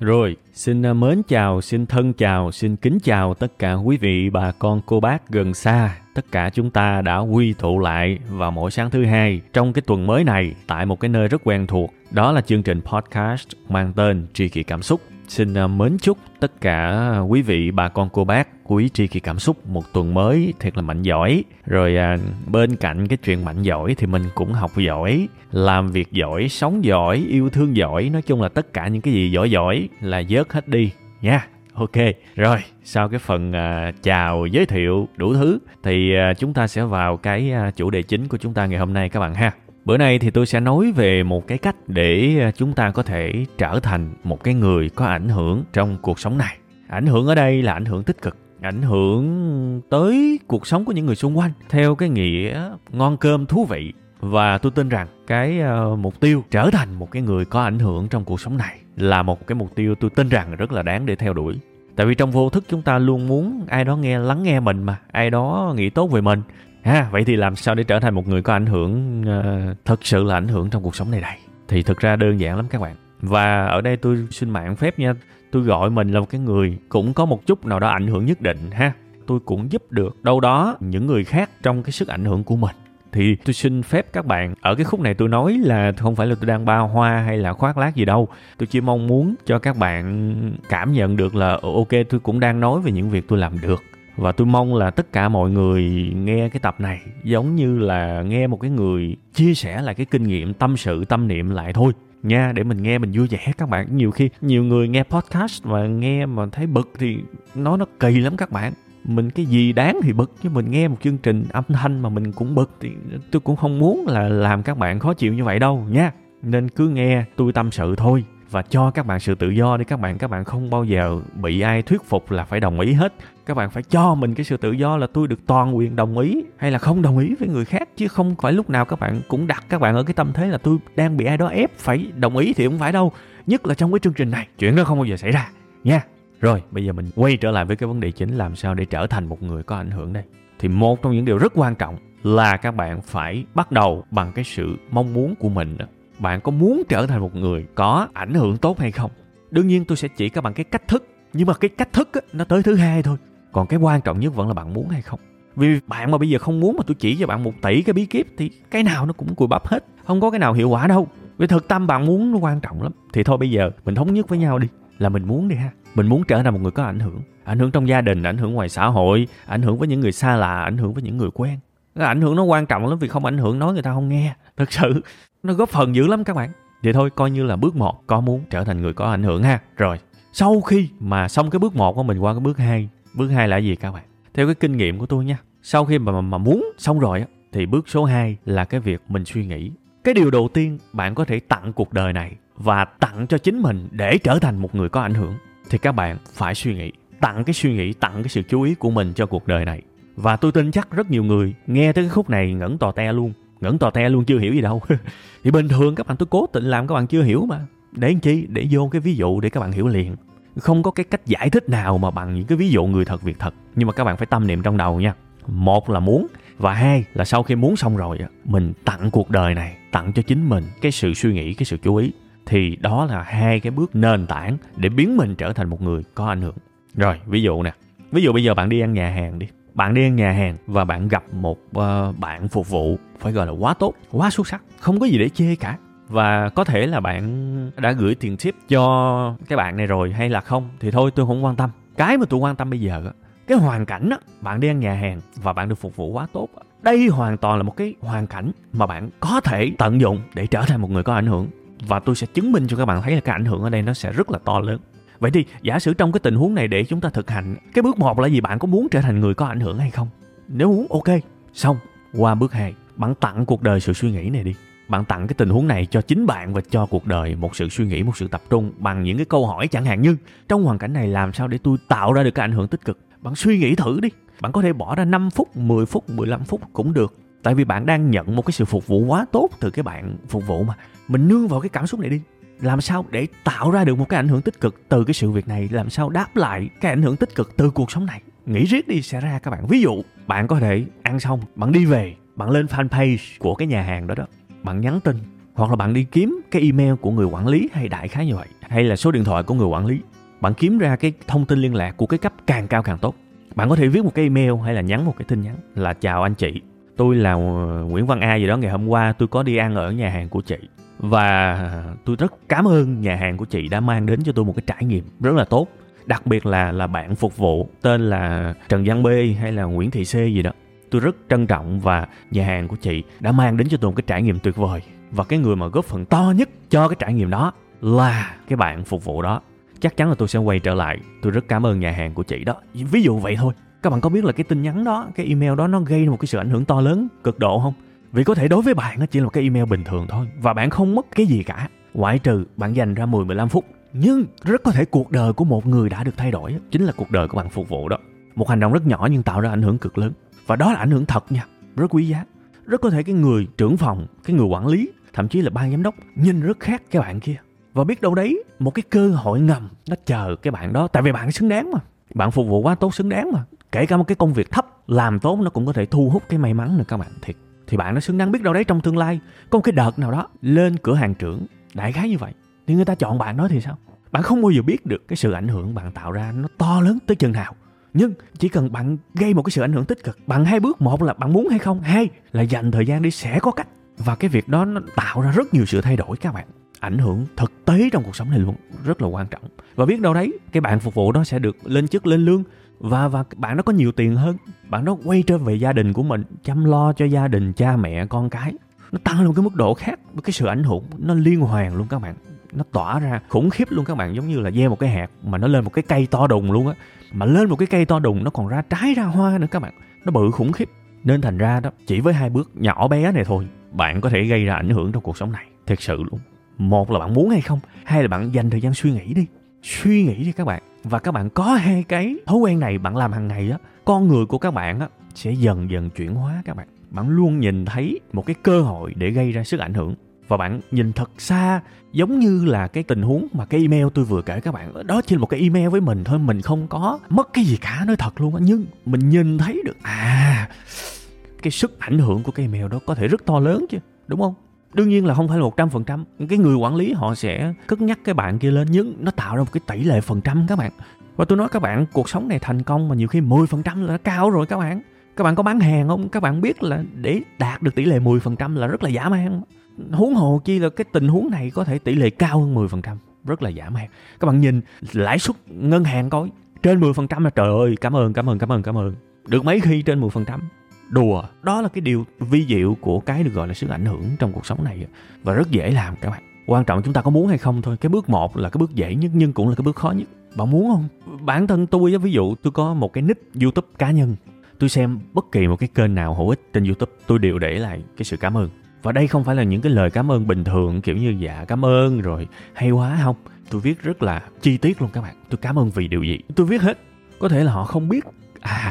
Rồi, xin mến chào, xin thân chào, xin kính chào tất cả quý vị, bà con, cô bác gần xa. Tất cả chúng ta đã quy tụ lại vào mỗi sáng thứ hai trong cái tuần mới này tại một cái nơi rất quen thuộc. Đó là chương trình podcast mang tên Tri Kỷ Cảm Xúc. Xin mến chúc tất cả quý vị, bà con, cô bác, quý tri kỷ cảm xúc một tuần mới thiệt là mạnh giỏi. Rồi bên cạnh cái chuyện mạnh giỏi thì mình cũng học giỏi, làm việc giỏi, sống giỏi, yêu thương giỏi. Nói chung là tất cả những cái gì giỏi giỏi là vớt hết đi nha. Ok, rồi sau cái phần chào, giới thiệu, đủ thứ thì chúng ta sẽ vào cái chủ đề chính của chúng ta ngày hôm nay các bạn ha. Bữa nay thì tôi sẽ nói về một cái cách để chúng ta có thể trở thành một cái người có ảnh hưởng trong cuộc sống này. Ảnh hưởng ở đây là ảnh hưởng tích cực, ảnh hưởng tới cuộc sống của những người xung quanh theo cái nghĩa ngon cơm thú vị. Và tôi tin rằng cái mục tiêu trở thành một cái người có ảnh hưởng trong cuộc sống này là một cái mục tiêu tôi tin rằng rất là đáng để theo đuổi. Tại vì trong vô thức chúng ta luôn muốn ai đó lắng nghe mình mà, ai đó nghĩ tốt về mình. Vậy thì làm sao để trở thành một người có ảnh hưởng, thật sự là ảnh hưởng trong cuộc sống này đây? Thì thực ra đơn giản lắm các bạn. Và ở đây tôi xin mạn phép nha, tôi gọi mình là một cái người cũng có một chút nào đó ảnh hưởng nhất định ha. Tôi cũng giúp được đâu đó những người khác trong cái sức ảnh hưởng của mình. Thì tôi xin phép các bạn, ở cái khúc này tôi nói là không phải là tôi đang bao hoa hay là khoác lác gì đâu. Tôi chỉ mong muốn cho các bạn cảm nhận được là ok, tôi cũng đang nói về những việc tôi làm được. Và tôi mong là tất cả mọi người nghe cái tập này giống như là nghe một cái người chia sẻ lại cái kinh nghiệm, tâm sự, tâm niệm lại thôi nha, để mình nghe mình vui vẻ các bạn. Nhiều khi nhiều người nghe podcast mà nghe mà thấy bực thì nó kỳ lắm các bạn. Mình cái gì đáng thì bực, chứ mình nghe một chương trình âm thanh mà mình cũng bực thì tôi cũng không muốn là làm các bạn khó chịu như vậy đâu nha. Nên cứ nghe tôi tâm sự thôi. Và cho các bạn sự tự do đi các bạn không bao giờ bị ai thuyết phục là phải đồng ý hết. Các bạn phải cho mình cái sự tự do là tôi được toàn quyền đồng ý hay là không đồng ý với người khác. Chứ không phải lúc nào các bạn cũng đặt các bạn ở cái tâm thế là tôi đang bị ai đó ép phải đồng ý thì không phải đâu. Nhất là trong cái chương trình này, chuyện đó không bao giờ xảy ra nha. Rồi bây giờ mình quay trở lại với cái vấn đề chính, làm sao để trở thành một người có ảnh hưởng đây. Thì một trong những điều rất quan trọng là các bạn phải bắt đầu bằng cái sự mong muốn của mình đó. Bạn có muốn trở thành một người có ảnh hưởng tốt hay không? Đương nhiên tôi sẽ chỉ các bạn cái cách thức, nhưng mà cái cách thức nó tới thứ hai thôi. Còn cái quan trọng nhất vẫn là bạn muốn hay không. Vì bạn mà bây giờ không muốn mà tôi chỉ cho bạn 1 tỷ cái bí kíp thì cái nào nó cũng cùi bắp hết, không có cái nào hiệu quả đâu. Vì thực tâm bạn muốn nó quan trọng lắm. Thì thôi bây giờ mình thống nhất với nhau đi là mình muốn đi ha. Mình muốn trở thành một người có ảnh hưởng trong gia đình, ảnh hưởng ngoài xã hội, ảnh hưởng với những người xa lạ, ảnh hưởng với những người quen. Cái ảnh hưởng nó quan trọng lắm, vì không ảnh hưởng nói người ta không nghe. Thật sự nó góp phần dữ lắm các bạn. Vậy thôi coi như là bước 1 có muốn trở thành người có ảnh hưởng ha. Rồi sau khi mà xong cái bước 1 của mình qua cái bước 2. Bước 2 là gì các bạn? Theo cái kinh nghiệm của tôi nha, sau khi mà muốn xong rồi thì bước số 2 là cái việc mình suy nghĩ. Cái điều đầu tiên bạn có thể tặng cuộc đời này và tặng cho chính mình để trở thành một người có ảnh hưởng thì các bạn phải suy nghĩ. Tặng cái suy nghĩ, tặng cái sự chú ý của mình cho cuộc đời này. Và tôi tin chắc rất nhiều người nghe tới cái khúc này ngẩn tò te luôn chưa hiểu gì đâu. Thì bình thường các bạn tôi cố tình làm các bạn chưa hiểu mà. Để làm chi? Để vô cái ví dụ để các bạn hiểu liền. Không có cái cách giải thích nào mà bằng những cái ví dụ người thật việc thật. Nhưng mà các bạn phải tâm niệm trong đầu nha. 1 là muốn và 2 là sau khi muốn xong rồi mình tặng cuộc đời này, tặng cho chính mình cái sự suy nghĩ, cái sự chú ý. Thì đó là 2 cái bước nền tảng để biến mình trở thành một người có ảnh hưởng. Rồi ví dụ nè. Ví dụ bây giờ bạn đi ăn nhà hàng đi. Bạn đi ăn nhà hàng và bạn gặp một bạn phục vụ phải gọi là quá tốt, quá xuất sắc, không có gì để chê cả. Và có thể là bạn đã gửi tiền tip cho cái bạn này rồi hay là không thì thôi tôi không quan tâm. Cái mà tôi quan tâm bây giờ, cái hoàn cảnh đó, bạn đi ăn nhà hàng và bạn được phục vụ quá tốt, Đây hoàn toàn là một cái hoàn cảnh mà bạn có thể tận dụng để trở thành một người có ảnh hưởng. Và tôi sẽ chứng minh cho các bạn thấy là cái ảnh hưởng ở đây nó sẽ rất là to lớn. Vậy thì giả sử trong cái tình huống này để chúng ta thực hành, cái bước 1 là gì? Bạn có muốn trở thành người có ảnh hưởng hay không? Nếu muốn, ok. Xong, qua bước 2, bạn tặng cuộc đời sự suy nghĩ này đi. Bạn tặng cái tình huống này cho chính bạn và cho cuộc đời một sự suy nghĩ, một sự tập trung bằng những cái câu hỏi chẳng hạn như trong hoàn cảnh này làm sao để tôi tạo ra được cái ảnh hưởng tích cực. Bạn suy nghĩ thử đi. Bạn có thể bỏ ra 5 phút, 10 phút, 15 phút cũng được. Tại vì bạn đang nhận một cái sự phục vụ quá tốt từ cái bạn phục vụ mà. Mình nương vào cái cảm xúc này đi. Làm sao để tạo ra được một cái ảnh hưởng tích cực từ cái sự việc này, làm sao đáp lại cái ảnh hưởng tích cực từ cuộc sống này. Nghĩ riết đi sẽ ra các bạn. Ví dụ, bạn có thể ăn xong, bạn đi về, bạn lên fanpage của cái nhà hàng đó, bạn nhắn tin, hoặc là bạn đi kiếm cái email của người quản lý hay đại khái như vậy, hay là số điện thoại của người quản lý. Bạn kiếm ra cái thông tin liên lạc của cái cấp càng cao càng tốt. Bạn có thể viết một cái email hay là nhắn một cái tin nhắn là chào anh chị, tôi là Nguyễn Văn A gì đó, ngày hôm qua tôi có đi ăn ở nhà hàng của chị và tôi rất cảm ơn nhà hàng của chị đã mang đến cho tôi một cái trải nghiệm rất là tốt. Đặc biệt là bạn phục vụ tên là Trần Văn B hay là Nguyễn Thị C gì đó. Tôi rất trân trọng và nhà hàng của chị đã mang đến cho tôi một cái trải nghiệm tuyệt vời. Và cái người mà góp phần to nhất cho cái trải nghiệm đó là cái bạn phục vụ đó. Chắc chắn là tôi sẽ quay trở lại. Tôi rất cảm ơn nhà hàng của chị đó. Ví dụ vậy thôi. Các bạn có biết là cái tin nhắn đó, cái email đó nó gây ra một cái sự ảnh hưởng to lớn, cực độ không? Vì có thể đối với bạn nó chỉ là một cái email bình thường thôi. Và bạn không mất cái gì cả. Ngoại trừ bạn dành ra 10-15 phút. Nhưng rất có thể cuộc đời của một người đã được thay đổi. Chính là cuộc đời của bạn phục vụ đó. Một hành động rất nhỏ nhưng tạo ra ảnh hưởng cực lớn. Và đó là ảnh hưởng thật nha. Rất quý giá. Rất có thể cái người trưởng phòng, cái người quản lý, thậm chí là ban giám đốc nhìn rất khác cái bạn kia. Và biết đâu đấy, một cái cơ hội ngầm nó chờ cái bạn đó. Tại vì bạn xứng đáng mà. Bạn phục vụ quá tốt xứng đáng mà. Kể cả một cái công việc thấp, làm tốt nó cũng có thể thu hút cái may mắn nữa các bạn. Thiệt. Thì bạn nó xứng đáng, biết đâu đấy trong tương lai có một cái đợt nào đó lên cửa hàng trưởng, đại khái như vậy. Thì người ta chọn bạn đó thì sao? Bạn không bao giờ biết được cái sự ảnh hưởng bạn tạo ra nó to lớn tới chừng nào. Nhưng chỉ cần bạn gây một cái sự ảnh hưởng tích cực bằng 2 bước. 1 là bạn muốn hay không. 2 là dành thời gian đi, sẽ có cách. Và cái việc đó nó tạo ra rất nhiều sự thay đổi các bạn. Ảnh hưởng thực tế trong cuộc sống này luôn rất là quan trọng. Và biết đâu đấy cái bạn phục vụ đó sẽ được lên chức, lên lương. Và bạn đó có nhiều tiền hơn. Bạn đó quay trở về gia đình của mình, chăm lo cho gia đình, cha mẹ, con cái. Nó tăng lên một cái mức độ khác. Cái sự ảnh hưởng nó liên hoàn luôn các bạn. Nó tỏa ra khủng khiếp luôn các bạn. Giống như là gieo một cái hạt mà nó lên một cái cây to đùng luôn á. Mà lên một cái cây to đùng nó còn ra trái ra hoa nữa các bạn. Nó bự khủng khiếp. Nên thành ra đó, chỉ với 2 bước nhỏ bé này thôi, bạn có thể gây ra ảnh hưởng trong cuộc sống này. Thật sự luôn. 1 là bạn muốn hay không. 2 là bạn dành thời gian suy nghĩ đi. Suy nghĩ đi các bạn. Và các bạn có 2 cái thói quen này bạn làm hàng ngày á, con người của các bạn á sẽ dần dần chuyển hóa các bạn. Bạn luôn nhìn thấy một cái cơ hội để gây ra sức ảnh hưởng. Và bạn nhìn thật xa, giống như là cái tình huống mà cái email tôi vừa kể các bạn. Đó chỉ là một cái email với mình thôi, mình không có mất cái gì cả, nói thật luôn á. Nhưng mình nhìn thấy được, cái sức ảnh hưởng của cái email đó có thể rất to lớn chứ, đúng không? Đương nhiên là không phải là 100%. Cái người quản lý họ sẽ cất nhắc cái bạn kia lên, nhưng nó tạo ra một cái tỷ lệ phần trăm các bạn. Và tôi nói các bạn, cuộc sống này thành công mà nhiều khi 10% là cao rồi các bạn. Các bạn có bán hàng không? Các bạn biết là để đạt được tỷ lệ 10% là rất là dã man. Huống hồ chi là cái tình huống này có thể tỷ lệ cao hơn 10%, rất là dã man. Các bạn nhìn lãi suất ngân hàng coi, trên 10% là trời ơi, cảm ơn. Được mấy khi trên 10%? Đùa. Đó là cái điều vi diệu của cái được gọi là sức ảnh hưởng trong cuộc sống này. Và rất dễ làm các bạn. Quan trọng chúng ta có muốn hay không thôi. Cái bước 1 là cái bước dễ nhất nhưng cũng là cái bước khó nhất. Bạn muốn không? Bản thân tôi, ví dụ tôi có một cái nick YouTube cá nhân. Tôi xem bất kỳ một cái kênh nào hữu ích trên YouTube, tôi đều để lại cái sự cảm ơn. Và đây không phải là những cái lời cảm ơn bình thường kiểu như dạ cảm ơn rồi hay quá không. Tôi viết rất là chi tiết luôn các bạn. Tôi cảm ơn vì điều gì? Tôi viết hết. Có thể là họ không biết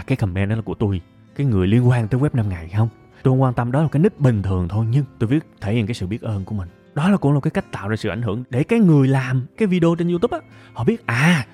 cái comment đó là của tôi. Cái người liên quan tới Web 5 Ngày không? Tôi không quan tâm, đó là cái nick bình thường thôi. Nhưng tôi viết thể hiện cái sự biết ơn của mình. Đó là cũng là cái cách tạo ra sự ảnh hưởng. Để cái người làm cái video trên YouTube á, họ biết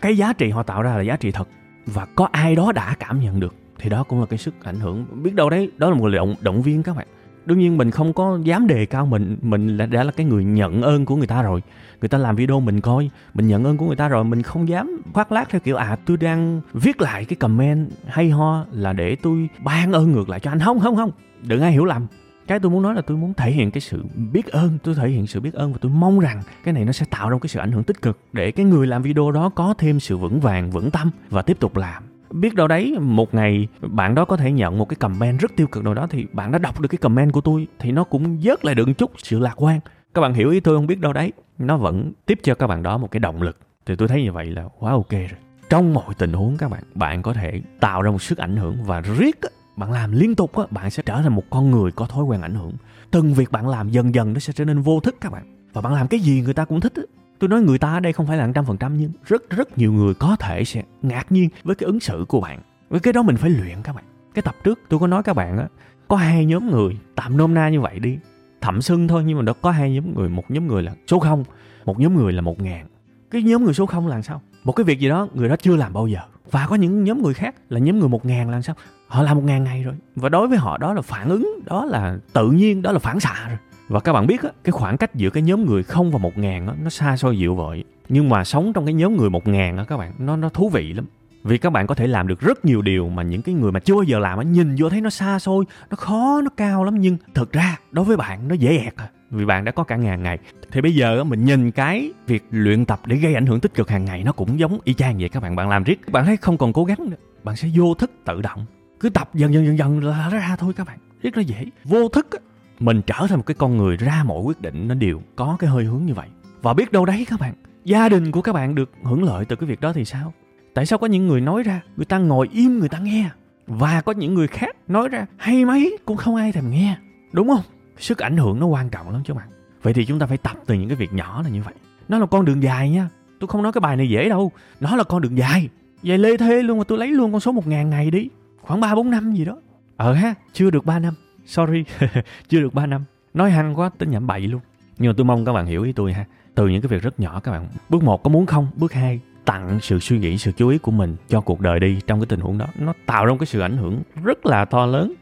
cái giá trị họ tạo ra là giá trị thật. Và có ai đó đã cảm nhận được. Thì đó cũng là cái sức ảnh hưởng. Biết đâu đấy, đó là một lời động viên các bạn. Đương nhiên mình không có dám đề cao mình đã là cái người nhận ơn của người ta rồi. Người ta làm video mình coi, mình nhận ơn của người ta rồi, mình không dám khoác lác theo kiểu tôi đang viết lại cái comment hay ho là để tôi ban ơn ngược lại cho anh. Không, đừng ai hiểu lầm. Cái tôi muốn nói là tôi muốn thể hiện cái sự biết ơn, tôi thể hiện sự biết ơn và tôi mong rằng cái này nó sẽ tạo ra một cái sự ảnh hưởng tích cực để cái người làm video đó có thêm sự vững vàng, vững tâm và tiếp tục làm. biết đâu đấy một ngày bạn đó có thể nhận một cái comment rất tiêu cực nào đó, thì bạn đã đọc được cái comment của tôi thì nó cũng vớt lại được một chút sự lạc quan. Các bạn hiểu ý tôi không? Biết đâu đấy nó vẫn tiếp cho các bạn đó một cái động lực. Thì tôi thấy như vậy là quá ok rồi. Trong mọi tình huống các bạn, bạn có thể tạo ra một sức ảnh hưởng, và riết bạn làm liên tục bạn sẽ trở thành một con người có thói quen ảnh hưởng. Từng việc bạn làm dần dần nó sẽ trở nên vô thức các bạn. Và bạn làm cái gì người ta cũng thích. Tôi nói người ta ở đây không phải là 100%, nhưng rất rất nhiều người có thể sẽ ngạc nhiên với cái ứng xử của bạn. Với cái đó mình phải luyện các bạn. Cái tập trước tôi có nói các bạn á, có hai nhóm người, tạm nôm na như vậy đi, thậm xưng thôi, nhưng mà đó có hai nhóm người. Một nhóm người là số 0, một nhóm người là 1000. Cái nhóm người số 0 là sao? Một cái việc gì đó người đó chưa làm bao giờ. Và có những nhóm người khác là nhóm người 1000 là sao? Họ làm 1000 ngày rồi. Và đối với họ đó là phản ứng, đó là tự nhiên, đó là phản xạ rồi. Và các bạn biết á, cái khoảng cách giữa cái nhóm người 0 và 1000 nó xa xôi dịu vợi. Nhưng mà sống trong cái nhóm người 1000 các bạn, nó thú vị lắm. Vì các bạn có thể làm được rất nhiều điều mà những cái người mà chưa bao giờ làm á, nhìn vô thấy nó xa xôi, nó khó, nó cao lắm. Nhưng thực ra đối với bạn nó dễ ẹt à. Vì bạn đã có cả 1000 ngày. Thì bây giờ mình nhìn cái việc luyện tập để gây ảnh hưởng tích cực hàng ngày nó cũng giống y chang vậy các bạn. Bạn làm riết, bạn thấy không còn cố gắng nữa, bạn sẽ vô thức tự động cứ tập dần dần là ra thôi các bạn. Riết nó dễ. Vô thức mình trở thành một cái con người ra mọi quyết định nó đều có cái hơi hướng như vậy. Và biết đâu đấy các bạn, gia đình của các bạn được hưởng lợi từ cái việc đó thì sao? Tại sao có những người nói ra, người ta ngồi im người ta nghe, và có những người khác nói ra hay mấy cũng không ai thèm nghe, đúng không? Sức ảnh hưởng nó quan trọng lắm chứ bạn. Vậy thì chúng ta phải tập từ những cái việc nhỏ là như vậy. Nó là con đường dài nha. Tôi không nói cái bài này dễ đâu. Nó là con đường dài. Dài lê thê luôn, mà tôi lấy luôn con số 1000 ngày đi. Khoảng 3-4 năm gì đó. Chưa được 3 năm. Sorry, chưa được 3 năm. Nói hăng quá, tính nhảm bậy luôn. Nhưng mà tôi mong các bạn hiểu ý tôi ha. Từ những cái việc rất nhỏ các bạn. Bước 1 có muốn không? Bước 2 tặng sự suy nghĩ, sự chú ý của mình cho cuộc đời đi trong cái tình huống đó. Nó tạo ra một cái sự ảnh hưởng rất là to lớn.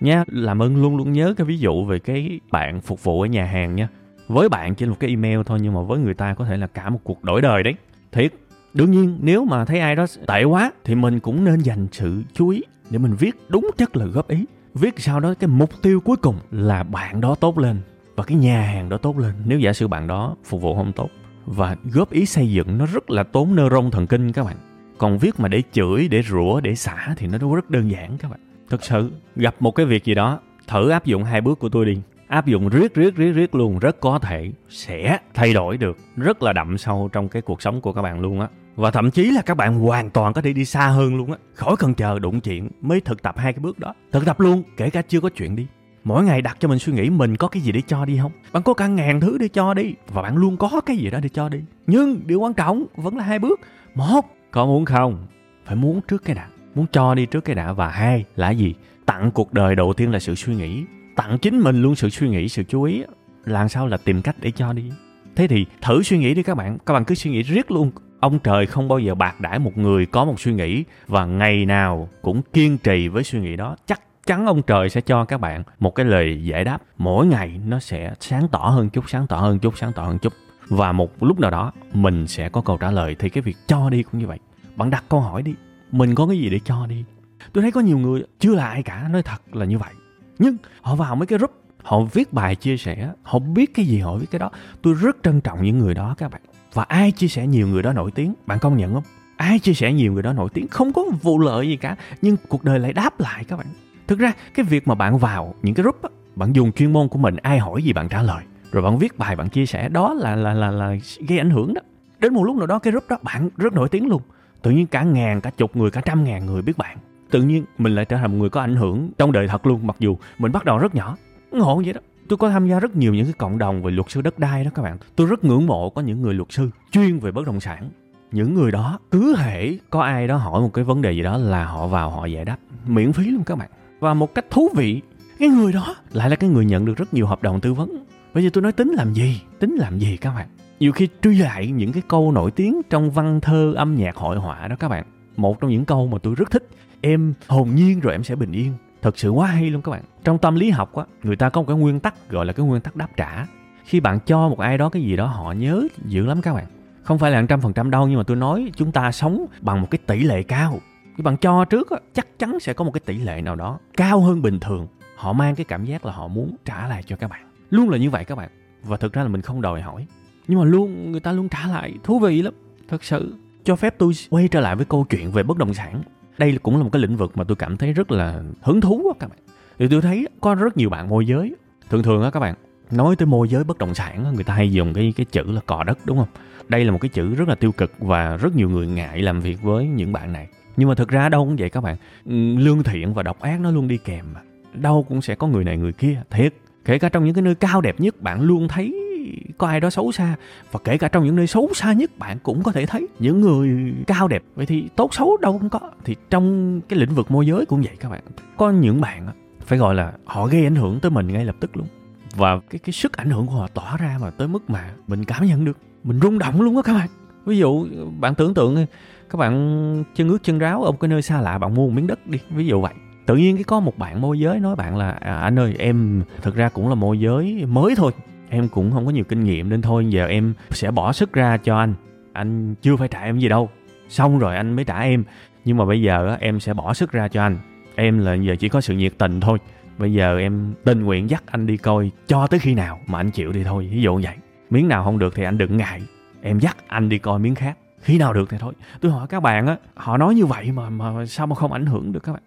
Nha, làm ơn luôn luôn nhớ cái ví dụ về cái bạn phục vụ ở nhà hàng nha. Với bạn chỉ là một cái email thôi, nhưng mà với người ta có thể là cả một cuộc đổi đời đấy. Thiệt, đương nhiên nếu mà thấy ai đó tệ quá thì mình cũng nên dành sự chú ý để mình viết đúng chất là góp ý. Viết sau đó cái mục tiêu cuối cùng là bạn đó tốt lên và cái nhà hàng đó tốt lên. Nếu giả sử bạn đó phục vụ không tốt và góp ý xây dựng, nó rất là tốn neuron thần kinh các bạn. Còn viết mà để chửi, để rủa, để xả thì nó rất đơn giản các bạn. Thực sự, gặp một cái việc gì đó, thử áp dụng 2 bước của tôi đi. Áp dụng riết luôn, rất có thể sẽ thay đổi được rất là đậm sâu trong cái cuộc sống của các bạn luôn á. Và thậm chí là các bạn hoàn toàn có thể đi xa hơn luôn á. Khỏi cần chờ đụng chuyện mới thực tập 2 cái bước đó. Thực tập luôn, kể cả chưa có chuyện đi. Mỗi ngày đặt cho mình suy nghĩ mình có cái gì để cho đi không? Bạn có cả 1000 thứ để cho đi, và bạn luôn có cái gì đó để cho đi. Nhưng điều quan trọng vẫn là 2 bước. 1, có muốn không? Phải muốn trước cái đã. Muốn cho đi trước cái đã. Và 2 là gì? Tặng cuộc đời đầu tiên là sự suy nghĩ. Tặng chính mình luôn sự suy nghĩ, sự chú ý. Làm sao là tìm cách để cho đi. Thế thì thử suy nghĩ đi các bạn. Các bạn cứ suy nghĩ riết luôn. Ông trời không bao giờ bạc đãi một người có một suy nghĩ và ngày nào cũng kiên trì với suy nghĩ đó. Chắc chắn ông trời sẽ cho các bạn một cái lời giải đáp. Mỗi ngày nó sẽ sáng tỏ hơn chút. Và một lúc nào đó mình sẽ có câu trả lời. Thì cái việc cho đi cũng như vậy. Bạn đặt câu hỏi đi. Mình có cái gì để cho đi. Tôi thấy có nhiều người chưa là ai cả, nói thật là như vậy. Nhưng họ vào mấy cái group, họ viết bài chia sẻ, họ biết cái gì họ viết cái đó. Tôi rất trân trọng những người đó các bạn. Và ai chia sẻ nhiều người đó nổi tiếng, bạn công nhận không? Ai chia sẻ nhiều người đó nổi tiếng không có vụ lợi gì cả, nhưng cuộc đời lại đáp lại các bạn. Thực ra cái việc mà bạn vào những cái group, bạn dùng chuyên môn của mình, ai hỏi gì bạn trả lời, rồi bạn viết bài, bạn chia sẻ, đó là gây ảnh hưởng đó. Đến một lúc nào đó cái group đó bạn rất nổi tiếng luôn. Tự nhiên cả 1000, cả chục người, cả 100,000 người biết bạn. Tự nhiên mình lại trở thành một người có ảnh hưởng trong đời thật luôn, mặc dù mình bắt đầu rất nhỏ. Ngộ vậy đó. Tôi có tham gia rất nhiều những cái cộng đồng về luật sư đất đai đó các bạn. Tôi rất ngưỡng mộ có những người luật sư chuyên về bất động sản. Những người đó cứ hễ có ai đó hỏi một cái vấn đề gì đó là họ vào họ giải đáp miễn phí luôn các bạn. Và một cách thú vị, cái người đó lại là cái người nhận được rất nhiều hợp đồng tư vấn. Bây giờ tôi nói tính làm gì các bạn. Nhiều khi truy lại những cái câu nổi tiếng trong văn thơ, âm nhạc, hội họa đó các bạn. Một trong những câu mà tôi rất thích: em hồn nhiên rồi em sẽ bình yên. Thật sự quá hay luôn các bạn. Trong tâm lý học á, người ta có một cái nguyên tắc gọi là cái nguyên tắc đáp trả. Khi bạn cho một ai đó cái gì đó, họ nhớ dữ lắm các bạn. Không phải là 100% đâu, nhưng mà tôi nói chúng ta sống bằng một cái tỷ lệ cao. Khi bạn cho trước á, chắc chắn sẽ có một cái tỷ lệ nào đó cao hơn bình thường. Họ mang cái cảm giác là họ muốn trả lại cho các bạn. Luôn là như vậy các bạn. Và thực ra là mình không đòi hỏi, nhưng mà luôn người ta luôn trả lại. Thú vị lắm. Thật sự cho phép tôi quay trở lại với câu chuyện về bất động sản. Đây cũng là một cái lĩnh vực mà tôi cảm thấy rất là hứng thú đó các bạn. Thì tôi thấy có rất nhiều bạn môi giới. Thường thường á các bạn, nói tới môi giới bất động sản, người ta hay dùng cái chữ là cò đất, đúng không? Đây là một cái chữ rất là tiêu cực và rất nhiều người ngại làm việc với những bạn này. Nhưng mà thực ra đâu cũng vậy các bạn. Lương thiện và độc ác nó luôn đi kèm mà. Đâu cũng sẽ có người này người kia, thiệt. Kể cả trong những cái nơi cao đẹp nhất bạn luôn thấy có ai đó xấu xa. Và kể cả trong những nơi xấu xa nhất bạn cũng có thể thấy những người cao đẹp. Vậy thì tốt xấu đâu cũng có. Thì trong cái lĩnh vực môi giới cũng vậy các bạn. Có những bạn phải gọi là họ gây ảnh hưởng tới mình ngay lập tức luôn. Và cái sức ảnh hưởng của họ tỏa ra mà tới mức mà mình cảm nhận được. Mình rung động luôn á các bạn. Ví dụ bạn tưởng tượng các bạn chân ướt chân ráo ở một cái nơi xa lạ, bạn mua một miếng đất đi, ví dụ vậy. Tự nhiên cái có một bạn môi giới nói bạn là anh ơi, em thực ra cũng là môi giới mới thôi, em cũng không có nhiều kinh nghiệm nên thôi giờ em sẽ bỏ sức ra cho anh chưa phải trả em gì đâu, xong rồi anh mới trả em, nhưng mà bây giờ em sẽ bỏ sức ra cho anh, em là giờ chỉ có sự nhiệt tình thôi, bây giờ em tình nguyện dắt anh đi coi cho tới khi nào mà anh chịu đi thôi, ví dụ vậy, miếng nào không được thì anh đừng ngại, em dắt anh đi coi miếng khác, khi nào được thì thôi. Tôi hỏi các bạn họ nói như vậy mà sao mà không ảnh hưởng được các bạn?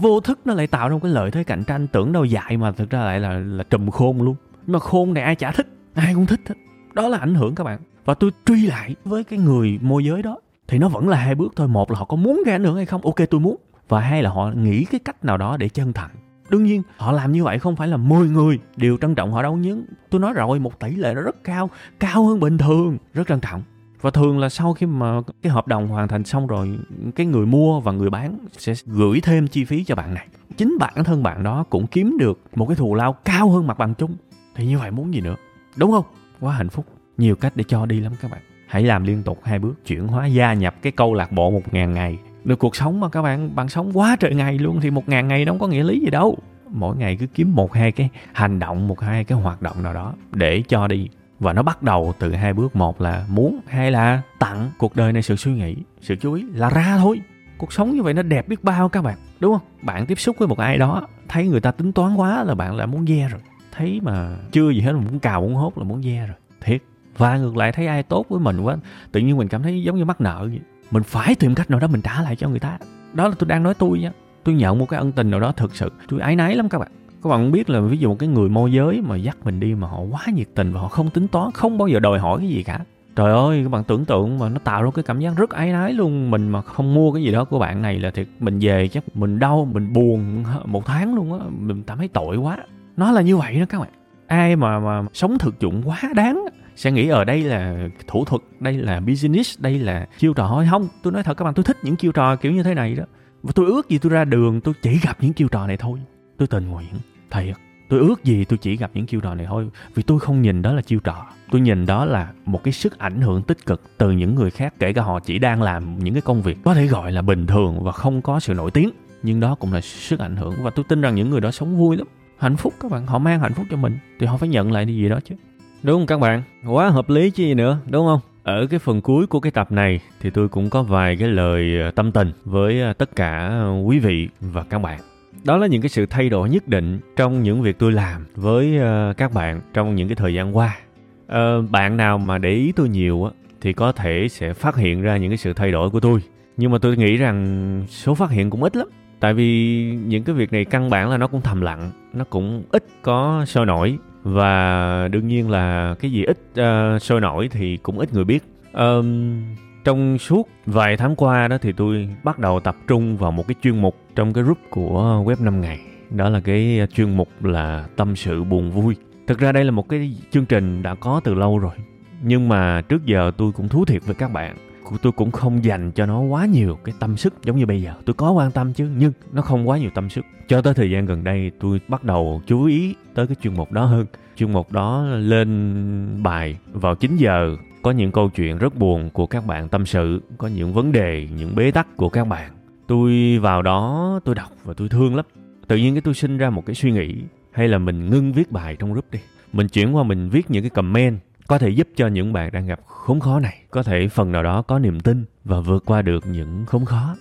Vô thức nó lại tạo ra một cái lợi thế cạnh tranh, tưởng đâu dại mà thực ra lại là trùm khôn luôn. Nhưng mà khôn này ai chả thích, ai cũng thích hết. Đó là ảnh hưởng các bạn. Và tôi truy lại với cái người môi giới đó thì nó vẫn là hai bước thôi. Một là họ có muốn gây ảnh hưởng hay không, ok tôi muốn. Và hai là họ nghĩ cái cách nào đó để chân thành. Đương nhiên họ làm như vậy không phải là 10 người đều trân trọng họ đâu, nhưng tôi nói rồi, một tỷ lệ nó rất cao, cao hơn bình thường, rất trân trọng. Và thường là sau khi mà cái hợp đồng hoàn thành xong rồi, cái người mua và người bán sẽ gửi thêm chi phí cho bạn này. Chính bản thân bạn đó cũng kiếm được một cái thù lao cao hơn mặt bằng chung. Thì như vậy muốn gì nữa, đúng không? Quá hạnh phúc. Nhiều cách để cho đi lắm các bạn. Hãy làm liên tục hai bước. Chuyển hóa, gia nhập cái câu lạc bộ 1.000 ngày. Được cuộc sống mà các bạn, bạn sống quá trời ngày luôn thì 1.000 ngày đâu có nghĩa lý gì đâu. Mỗi ngày cứ kiếm 1-2 cái hành động, 1-2 cái hoạt động nào đó để cho đi. Và nó bắt đầu từ hai bước, một là muốn, hai là tặng cuộc đời này sự suy nghĩ, sự chú ý là ra thôi. Cuộc sống như vậy nó đẹp biết bao các bạn, đúng không? Bạn tiếp xúc với một ai đó, thấy người ta tính toán quá là bạn lại muốn ve rồi. Thấy mà chưa gì hết mà muốn cào muốn hốt là muốn ve rồi, thiệt. Và ngược lại thấy ai tốt với mình quá, tự nhiên mình cảm thấy giống như mắc nợ vậy. Mình phải tìm cách nào đó mình trả lại cho người ta. Đó là tôi đang nói tôi nha. Tôi nhận một cái ân tình nào đó thực sự, tôi áy náy lắm các bạn. Các bạn cũng biết là ví dụ một cái người môi giới mà dắt mình đi mà họ quá nhiệt tình và họ không tính toán, không bao giờ đòi hỏi cái gì cả. Trời ơi, các bạn tưởng tượng mà nó tạo ra cái cảm giác rất áy náy luôn. Mình mà không mua cái gì đó của bạn này là thiệt, mình về chắc mình đau, mình buồn một tháng luôn á, mình cảm thấy tội quá. Nó là như vậy đó các bạn. Ai mà sống thực dụng quá đáng sẽ nghĩ ở đây là thủ thuật, đây là business, đây là chiêu trò thôi. Không, tôi nói thật các bạn, tôi thích những chiêu trò kiểu như thế này đó. Và tôi ước gì tôi ra đường tôi chỉ gặp những chiêu trò này thôi. Tôi tình nguyện. Thiệt, tôi ước gì tôi chỉ gặp những chiêu trò này thôi. Vì tôi không nhìn đó là chiêu trò. Tôi nhìn đó là một cái sức ảnh hưởng tích cực từ những người khác. Kể cả họ chỉ đang làm những cái công việc có thể gọi là bình thường và không có sự nổi tiếng. Nhưng đó cũng là sức ảnh hưởng. Và tôi tin rằng những người đó sống vui lắm. Hạnh phúc các bạn. Họ mang hạnh phúc cho mình. Thì họ phải nhận lại gì đó chứ. Đúng không các bạn? Quá hợp lý chứ gì nữa. Đúng không? Ở cái phần cuối của cái tập này thì tôi cũng có vài cái lời tâm tình với tất cả quý vị và các bạn. Đó là những cái sự thay đổi nhất định trong những việc tôi làm với các bạn trong những cái thời gian qua. Bạn nào mà để ý tôi nhiều thì có thể sẽ phát hiện ra những cái sự thay đổi của tôi. Nhưng mà tôi nghĩ rằng số phát hiện cũng ít lắm. Tại vì những cái việc này căn bản là nó cũng thầm lặng, nó cũng ít có sôi nổi. Và đương nhiên là cái gì ít sôi nổi thì cũng ít người biết. Trong suốt vài tháng qua đó thì tôi bắt đầu tập trung vào một cái chuyên mục trong cái group của Web 5 Ngày. Đó là cái chuyên mục là tâm sự buồn vui. Thực ra đây là một cái chương trình đã có từ lâu rồi. Nhưng mà trước giờ tôi cũng thú thiệt với các bạn. Tôi cũng không dành cho nó quá nhiều cái tâm sức giống như bây giờ. Tôi có quan tâm chứ, nhưng nó không quá nhiều tâm sức. Cho tới thời gian gần đây tôi bắt đầu chú ý tới cái chuyên mục đó hơn. Chuyên mục đó lên bài vào 9 giờ. Có những câu chuyện rất buồn của các bạn tâm sự, có những vấn đề, những bế tắc của các bạn. Tôi vào đó, tôi đọc và tôi thương lắm. Tự nhiên cái tôi sinh ra một cái suy nghĩ, hay là mình ngưng viết bài trong group đi. Mình chuyển qua mình viết những cái comment, có thể giúp cho những bạn đang gặp khốn khó này, có thể phần nào đó có niềm tin và vượt qua được những khốn khó.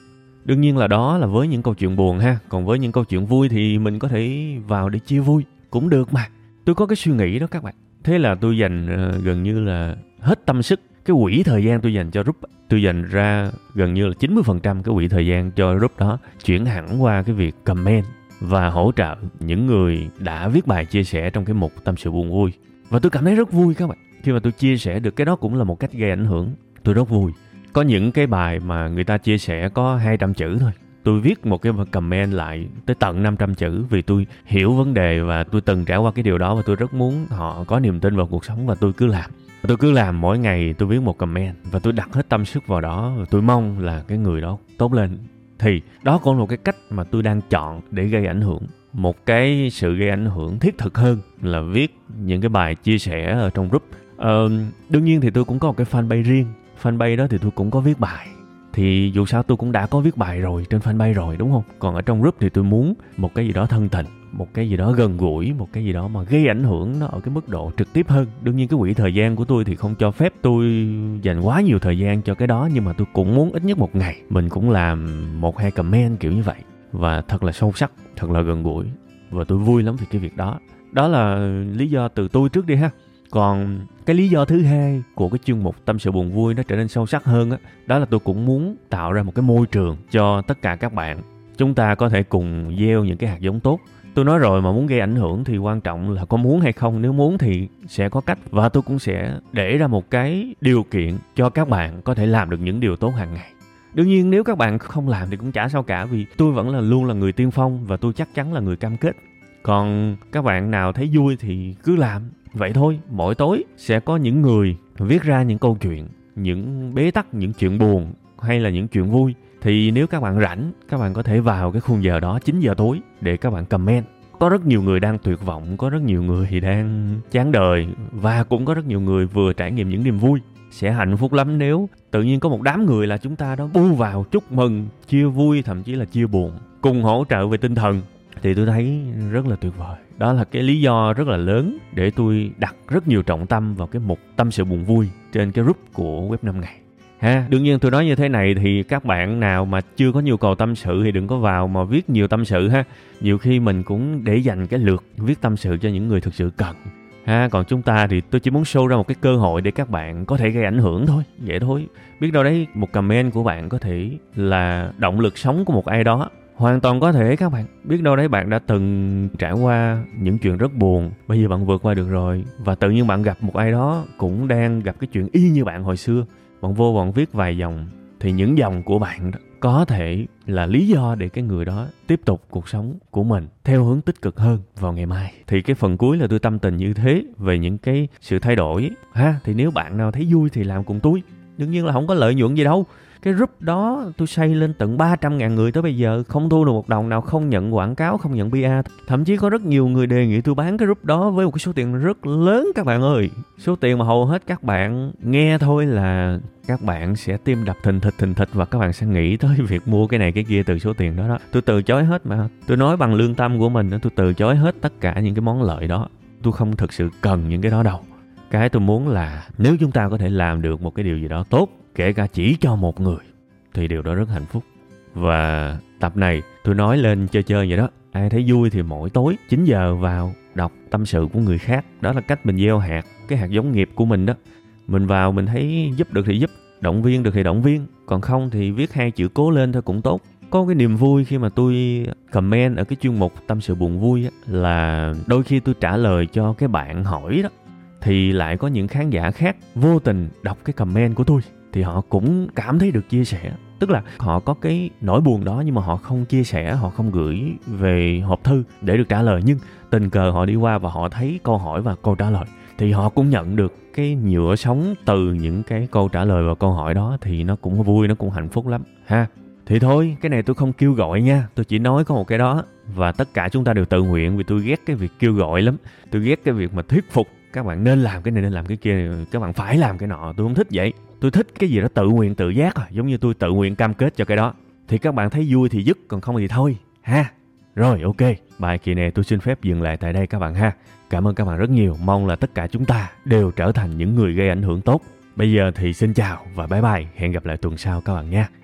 Đương nhiên là đó là với những câu chuyện buồn ha, còn với những câu chuyện vui thì mình có thể vào để chia vui, cũng được mà. Tôi có cái suy nghĩ đó các bạn. Thế là tôi dành gần như là hết tâm sức cái quỹ thời gian tôi dành cho group, tôi dành ra gần như là 90% cái quỹ thời gian cho group đó chuyển hẳn qua cái việc comment và hỗ trợ những người đã viết bài chia sẻ trong cái mục tâm sự buồn vui. Và tôi cảm thấy rất vui các bạn. Khi mà tôi chia sẻ được cái đó cũng là một cách gây ảnh hưởng. Tôi rất vui. Có những cái bài mà người ta chia sẻ có 200 chữ thôi. Tôi viết một cái comment lại tới tận 500 chữ vì tôi hiểu vấn đề và tôi từng trải qua cái điều đó và tôi rất muốn họ có niềm tin vào cuộc sống và tôi cứ làm. Tôi cứ làm mỗi ngày tôi viết một comment và tôi đặt hết tâm sức vào đó và tôi mong là cái người đó tốt lên. Thì đó cũng là một cái cách mà tôi đang chọn để gây ảnh hưởng. Một cái sự gây ảnh hưởng thiết thực hơn là viết những cái bài chia sẻ ở trong group. Đương nhiên thì tôi cũng có một cái fanpage riêng. Fanpage đó thì tôi cũng có viết bài. Thì dù sao tôi cũng đã có viết bài rồi trên fanpage rồi đúng không? Còn ở trong group thì tôi muốn một cái gì đó thân tình, một cái gì đó gần gũi, một cái gì đó mà gây ảnh hưởng nó ở cái mức độ trực tiếp hơn. Đương nhiên cái quỹ thời gian của tôi thì không cho phép tôi dành quá nhiều thời gian cho cái đó, nhưng mà tôi cũng muốn ít nhất một ngày mình cũng làm 1-2 comment kiểu như vậy. Và thật là sâu sắc, thật là gần gũi. Và tôi vui lắm vì cái việc đó. Đó là lý do từ tôi trước đi ha. Còn cái lý do thứ hai của cái chuyên mục Tâm sự buồn vui nó trở nên sâu sắc hơn á, đó là tôi cũng muốn tạo ra một cái môi trường cho tất cả các bạn. Chúng ta có thể cùng gieo những cái hạt giống tốt. Tôi nói rồi mà muốn gây ảnh hưởng thì quan trọng là có muốn hay không. Nếu muốn thì sẽ có cách. Và tôi cũng sẽ để ra một cái điều kiện cho các bạn có thể làm được những điều tốt hàng ngày. Đương nhiên nếu các bạn không làm thì cũng chả sao cả, vì tôi vẫn là luôn là người tiên phong và tôi chắc chắn là người cam kết. Còn các bạn nào thấy vui thì cứ làm. Vậy thôi, mỗi tối sẽ có những người viết ra những câu chuyện, những bế tắc, những chuyện buồn hay là những chuyện vui. Thì nếu các bạn rảnh, các bạn có thể vào cái khung giờ đó 9 giờ tối để các bạn comment. Có rất nhiều người đang tuyệt vọng, có rất nhiều người đang chán đời và cũng có rất nhiều người vừa trải nghiệm những niềm vui. Sẽ hạnh phúc lắm nếu tự nhiên có một đám người là chúng ta đó bu vào chúc mừng, chia vui, thậm chí là chia buồn, cùng hỗ trợ về tinh thần. Thì tôi thấy rất là tuyệt vời. Đó là cái lý do rất là lớn để tôi đặt rất nhiều trọng tâm vào cái mục Tâm sự buồn vui trên cái group của Web 5 Ngày. Ha, đương nhiên tôi nói như thế này thì các bạn nào mà chưa có nhu cầu tâm sự thì đừng có vào mà viết nhiều tâm sự ha. Nhiều khi mình cũng để dành cái lượt viết tâm sự cho những người thực sự cần. Ha, còn chúng ta thì tôi chỉ muốn show ra một cái cơ hội để các bạn có thể gây ảnh hưởng thôi. Vậy thôi. Biết đâu đấy một comment của bạn có thể là động lực sống của một ai đó. Hoàn toàn có thể các bạn. Biết đâu đấy bạn đã từng trải qua những chuyện rất buồn. Bây giờ bạn vượt qua được rồi. Và tự nhiên bạn gặp một ai đó cũng đang gặp cái chuyện y như bạn hồi xưa. Bạn vô bạn viết vài dòng. Thì những dòng của bạn đó có thể là lý do để cái người đó tiếp tục cuộc sống của mình theo hướng tích cực hơn vào ngày mai. Thì cái phần cuối là tôi tâm tình như thế về những cái sự thay đổi. Ha, thì nếu bạn nào thấy vui thì làm cùng tôi. Đương nhiên là không có lợi nhuận gì đâu. Cái group đó tôi xây lên tận 300.000 người tới bây giờ, không thu được một đồng nào, không nhận quảng cáo, không nhận PR. Thậm chí có rất nhiều người đề nghị tôi bán cái group đó với một cái số tiền rất lớn các bạn ơi. Số tiền mà hầu hết các bạn nghe thôi là các bạn sẽ tim đập thình thịch và các bạn sẽ nghĩ tới việc mua cái này cái kia từ số tiền đó đó. Tôi từ chối hết mà. Tôi nói bằng lương tâm của mình, tôi từ chối hết tất cả những cái món lợi đó. Tôi không thực sự cần những cái đó đâu. Cái tôi muốn là nếu chúng ta có thể làm được một cái điều gì đó tốt, kể cả chỉ cho một người, thì điều đó rất hạnh phúc. Và tập này tôi nói lên chơi vậy đó. Ai thấy vui thì mỗi tối 9 giờ vào đọc tâm sự của người khác. Đó là cách mình gieo hạt, cái hạt giống nghiệp của mình đó. Mình vào mình thấy giúp được thì giúp, động viên được thì động viên. Còn không thì viết 2 chữ cố lên thôi cũng tốt. Có cái niềm vui khi mà tôi comment ở cái chuyên mục Tâm sự buồn vui á, là đôi khi tôi trả lời cho cái bạn hỏi đó, thì lại có những khán giả khác vô tình đọc cái comment của tôi. Thì họ cũng cảm thấy được chia sẻ. Tức là họ có cái nỗi buồn đó nhưng mà họ không chia sẻ, họ không gửi về hộp thư để được trả lời. Nhưng tình cờ họ đi qua và họ thấy câu hỏi và câu trả lời. Thì họ cũng nhận được cái nhựa sống từ những cái câu trả lời và câu hỏi đó. Thì nó cũng vui, nó cũng hạnh phúc lắm ha. Thì thôi, cái này tôi không kêu gọi nha. Tôi chỉ nói có một cái đó. Và tất cả chúng ta đều tự nguyện vì tôi ghét cái việc kêu gọi lắm. Tôi ghét cái việc mà thuyết phục các bạn nên làm cái này, nên làm cái kia, các bạn phải làm cái nọ. Tôi không thích vậy. Tôi thích cái gì đó tự nguyện, tự giác rồi. Giống như tôi tự nguyện cam kết cho cái đó. Thì các bạn thấy vui thì dứt, còn không thì thôi. Ha. Rồi, ok. Bài kỳ này tôi xin phép dừng lại tại đây các bạn ha. Cảm ơn các bạn rất nhiều. Mong là tất cả chúng ta đều trở thành những người gây ảnh hưởng tốt. Bây giờ thì xin chào và bye bye. Hẹn gặp lại tuần sau các bạn nha.